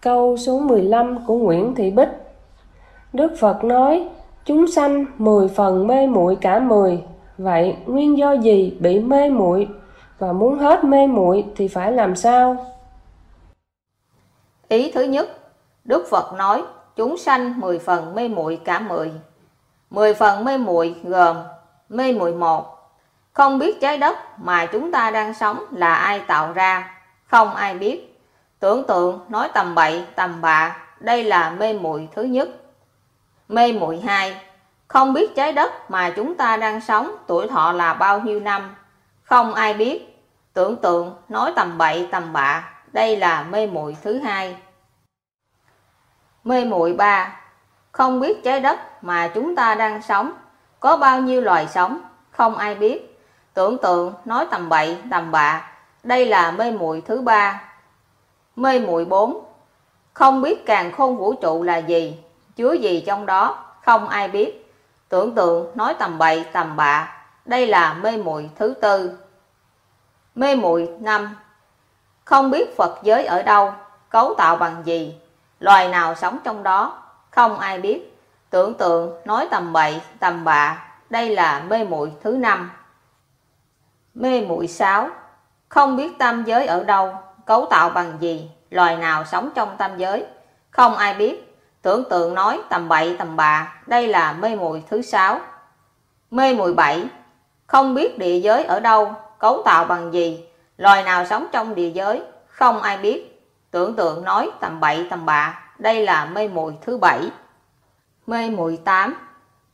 Câu số 15 của Nguyễn Thị Bích. Đức Phật nói, chúng sanh 10 phần mê muội cả 10. Vậy nguyên do gì bị mê muội, và muốn hết mê muội thì phải làm sao? Ý thứ nhất, Đức Phật nói chúng sanh 10 phần mê muội cả 10. 10 phần mê muội gồm: mê muội 1, không biết trái đất mà chúng ta đang sống là ai tạo ra, không ai biết, tưởng tượng nói tầm bậy tầm bạ, đây là mê muội thứ nhất. Mê muội 2, không biết trái đất mà chúng ta đang sống tuổi thọ là bao nhiêu năm, không ai biết, tưởng tượng nói tầm bậy tầm bạ, đây là mê muội thứ hai. Mê muội 3, không biết trái đất mà chúng ta đang sống có bao nhiêu loài sống, không ai biết, tưởng tượng nói tầm bậy tầm bạ, đây là mê muội thứ ba. Mê muội 4, không biết càn khôn vũ trụ là gì, chứa gì trong đó, không ai biết, tưởng tượng nói tầm bậy tầm bạ, đây là mê muội thứ tư. Mê muội 5, không biết Phật giới ở đâu, cấu tạo bằng gì, loài nào sống trong đó, không ai biết, tưởng tượng nói tầm bậy tầm bạ, đây là mê muội thứ năm. Mê muội 6, không biết tam giới ở đâu, cấu tạo bằng gì, loài nào sống trong tam giới, không ai biết, tưởng tượng nói tầm bậy tầm bạ, đây là mê muội thứ sáu. Mê muội 7, không biết địa giới ở đâu, cấu tạo bằng gì, loài nào sống trong địa giới, không ai biết, tưởng tượng nói tầm bậy tầm bạ, đây là mê muội thứ bảy. Mê muội 8,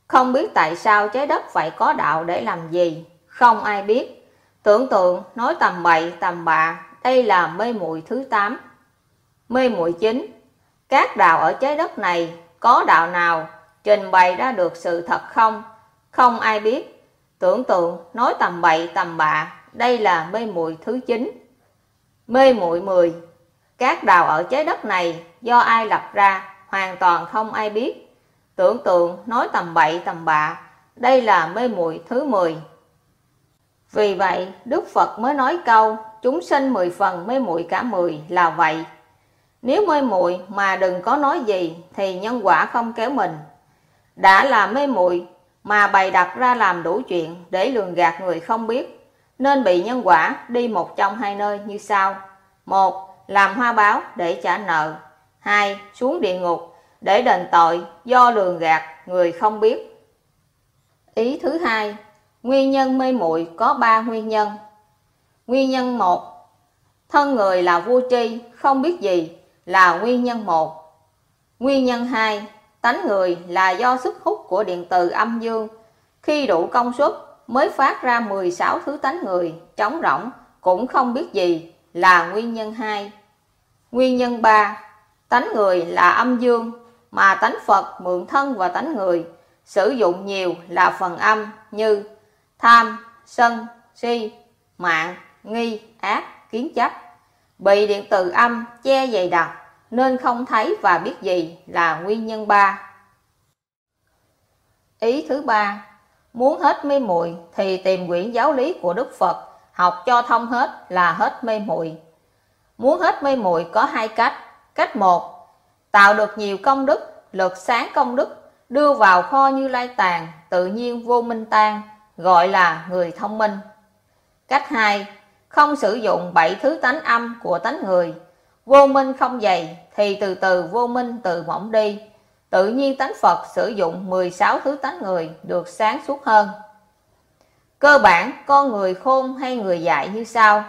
không biết tại sao trái đất phải có đạo để làm gì, không ai biết, tưởng tượng nói tầm bậy tầm bạ, đây là mê muội thứ 8. Mê muội 9, các đạo ở trái đất này có đạo nào trình bày ra được sự thật không, không ai biết, tưởng tượng nói tầm bậy tầm bạ, đây là mê muội thứ 9. Mê muội 10, các đạo ở trái đất này do ai lập ra, hoàn toàn không ai biết, tưởng tượng nói tầm bậy tầm bạ, đây là mê muội thứ 10. Vì vậy Đức Phật mới nói câu chúng sinh 10 phần mê muội cả 10 là vậy. Nếu mê muội mà đừng có nói gì thì nhân quả không kéo mình. Đã là mê muội mà bày đặt ra làm đủ chuyện để lường gạt người không biết, nên bị nhân quả đi một trong hai nơi như sau: 1. Làm hoa báo để trả nợ. 2. Xuống địa ngục để đền tội do lường gạt người không biết. Ý thứ hai, nguyên nhân mê muội có 3 nguyên nhân. Nguyên nhân 1, thân người là vô tri, không biết gì, là nguyên nhân 1. Nguyên nhân 2, tánh người là do sức hút của điện từ âm dương, khi đủ công suất mới phát ra 16 thứ tánh người, trống rỗng, cũng không biết gì, là nguyên nhân 2. Nguyên nhân 3, tánh người là âm dương, mà tánh Phật mượn thân và tánh người, sử dụng nhiều là phần âm như tham, sân, si, mạng, nghi, ác, kiến chấp, bị điện từ âm che dày đặc nên không thấy và biết gì, là nguyên nhân 3. Ý thứ 3, muốn hết mê muội thì tìm quyển giáo lý của Đức Phật học cho thông hết là hết mê muội. Muốn hết mê muội có 2 cách. Cách 1, tạo được nhiều công đức, lực sáng công đức đưa vào kho Như Lai tàng, tự nhiên vô minh tan, gọi là người thông minh. Cách 2, không sử dụng 7 thứ tánh âm của tánh người, vô minh không dày thì từ từ vô minh từ mỏng đi, tự nhiên tánh Phật sử dụng 16 thứ tánh người được sáng suốt hơn. Cơ bản con người khôn hay người dại như sau: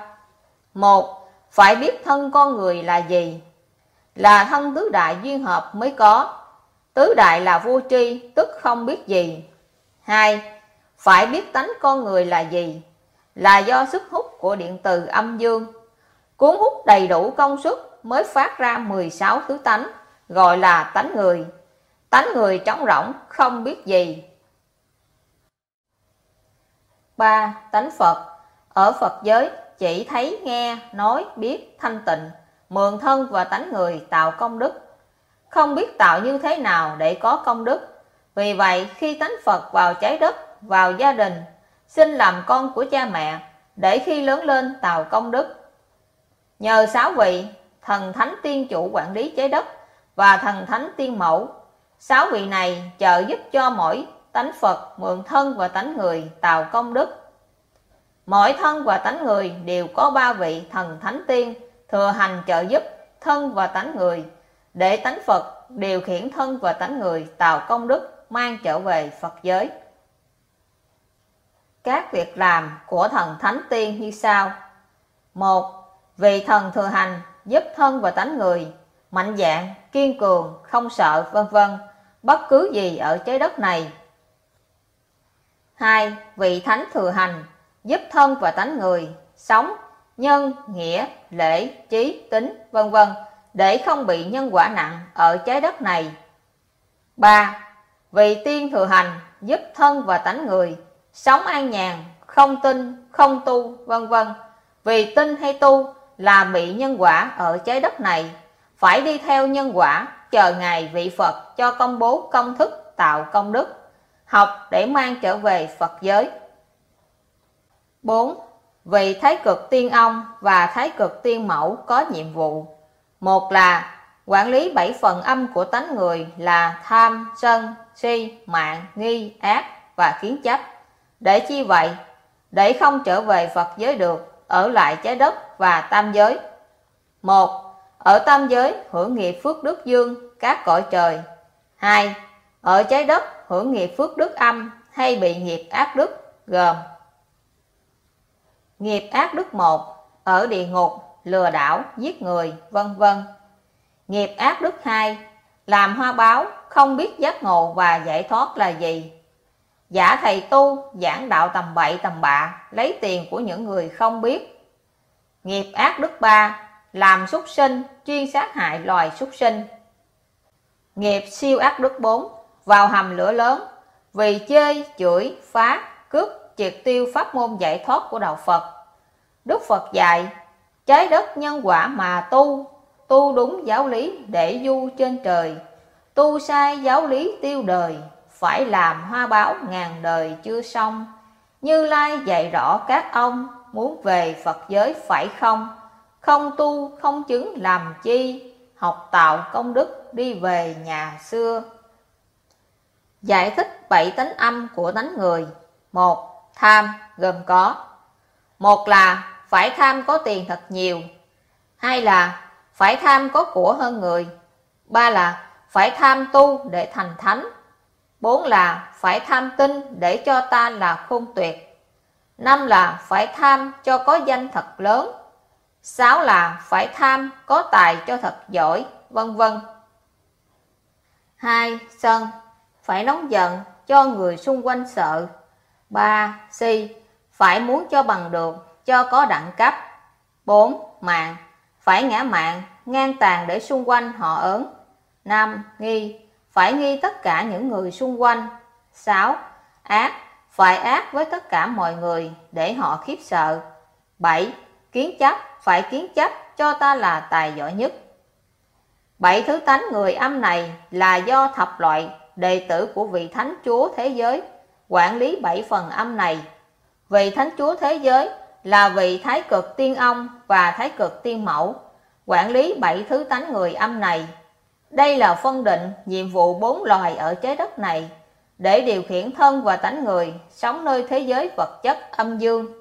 1. Phải biết thân con người là gì, là thân tứ đại duyên hợp mới có, tứ đại là vô tri tức không biết gì. 2. Phải biết tánh con người là gì, là do sức hút của điện từ âm dương, cuốn hút đầy đủ công suất mới phát ra 16 thứ tánh, gọi là tánh người. Tánh người trống rỗng, không biết gì. 3. Tánh Phật, ở Phật giới chỉ thấy, nghe, nói, biết, thanh tịnh, mượn thân và tánh người tạo công đức, không biết tạo như thế nào để có công đức. Vì vậy khi tánh Phật vào trái đất, vào gia đình, xin làm con của cha mẹ để khi lớn lên tạo công đức. Nhờ 6 vị thần thánh tiên chủ quản lý trái đất và thần thánh tiên mẫu. 6 vị này trợ giúp cho mỗi tánh Phật, mượn thân và tánh người tạo công đức. Mỗi thân và tánh người đều có 3 vị thần thánh tiên thừa hành trợ giúp thân và tánh người, để tánh Phật điều khiển thân và tánh người tạo công đức, mang trở về Phật giới. Các việc làm của thần thánh tiên như sau. 1. Vị thần thừa hành giúp thân và tánh người mạnh dạn, kiên cường, không sợ vân vân bất cứ gì ở trái đất này. 2. Vị thánh thừa hành giúp thân và tánh người sống nhân, nghĩa, lễ, trí, tín, vân vân để không bị nhân quả nặng ở trái đất này. 3. Vị tiên thừa hành giúp thân và tánh người sống an nhàn, không tin, không tu, vân vân vì tin hay tu là bị nhân quả ở trái đất này, phải đi theo nhân quả, chờ ngày vị Phật cho công bố công thức tạo công đức, học để mang trở về Phật giới. 4. Vị Thái Cực Tiên Ông và Thái Cực Tiên Mẫu có nhiệm vụ. Một là quản lý 7 phần âm của tánh người là tham, sân, si, mạn, nghi, ác và kiến chấp. Để chi vậy? Để không trở về Phật giới được, ở lại trái đất và tam giới. 1. Ở tam giới hưởng nghiệp phước đức dương các cõi trời. 2. Ở trái đất hưởng nghiệp phước đức âm hay bị nghiệp ác đức, gồm nghiệp ác đức 1 ở địa ngục lừa đảo, giết người, vân vân Nghiệp ác đức 2 làm hoa báo, không biết giác ngộ và giải thoát là gì, giả thầy tu giảng đạo tầm bậy tầm bạ, lấy tiền của những người không biết. Nghiệp ác đức 3 làm súc sinh, chuyên sát hại loài súc sinh. Nghiệp siêu ác đức 4 vào hầm lửa lớn vì chê, chửi, phá, cướp, triệt tiêu pháp môn giải thoát của đạo Phật. Đức Phật dạy trái đất nhân quả mà tu, tu đúng giáo lý để du trên trời, tu sai giáo lý tiêu đời, phải làm hoa báo ngàn đời chưa xong. Như Lai dạy rõ các ông muốn về Phật giới phải không? Không tu không chứng làm chi, học tạo công đức đi về nhà xưa. Giải thích 7 tánh âm của tánh người. 1. Tham gồm có: 1 là phải tham có tiền thật nhiều, 2 là phải tham có của hơn người, 3 là phải tham tu để thành thánh, 4 là phải tham tin để cho ta là khôn tuyệt, 5 là phải tham cho có danh thật lớn, 6 là phải tham có tài cho thật giỏi, vân vân 2. Sân phải nóng giận cho người xung quanh sợ. 3. Si phải muốn cho bằng được, cho có đẳng cấp. 4. Mạn phải ngã mạn, ngang tàn để xung quanh họ ớn. 5. Nghi phải nghi tất cả những người xung quanh. 6. Ác phải ác với tất cả mọi người để họ khiếp sợ. 7. Kiến chấp phải kiến chấp cho ta là tài giỏi nhất. 7 thứ tánh người âm này là do thập loại đệ tử của vị Thánh Chúa Thế Giới quản lý 7 phần âm này. Vị Thánh Chúa Thế Giới là vị Thái Cực Tiên Ông và Thái Cực Tiên Mẫu quản lý 7 thứ tánh người âm này. Đây là phân định nhiệm vụ 4 loài ở trái đất này để điều khiển thân và tánh người sống nơi thế giới vật chất âm dương.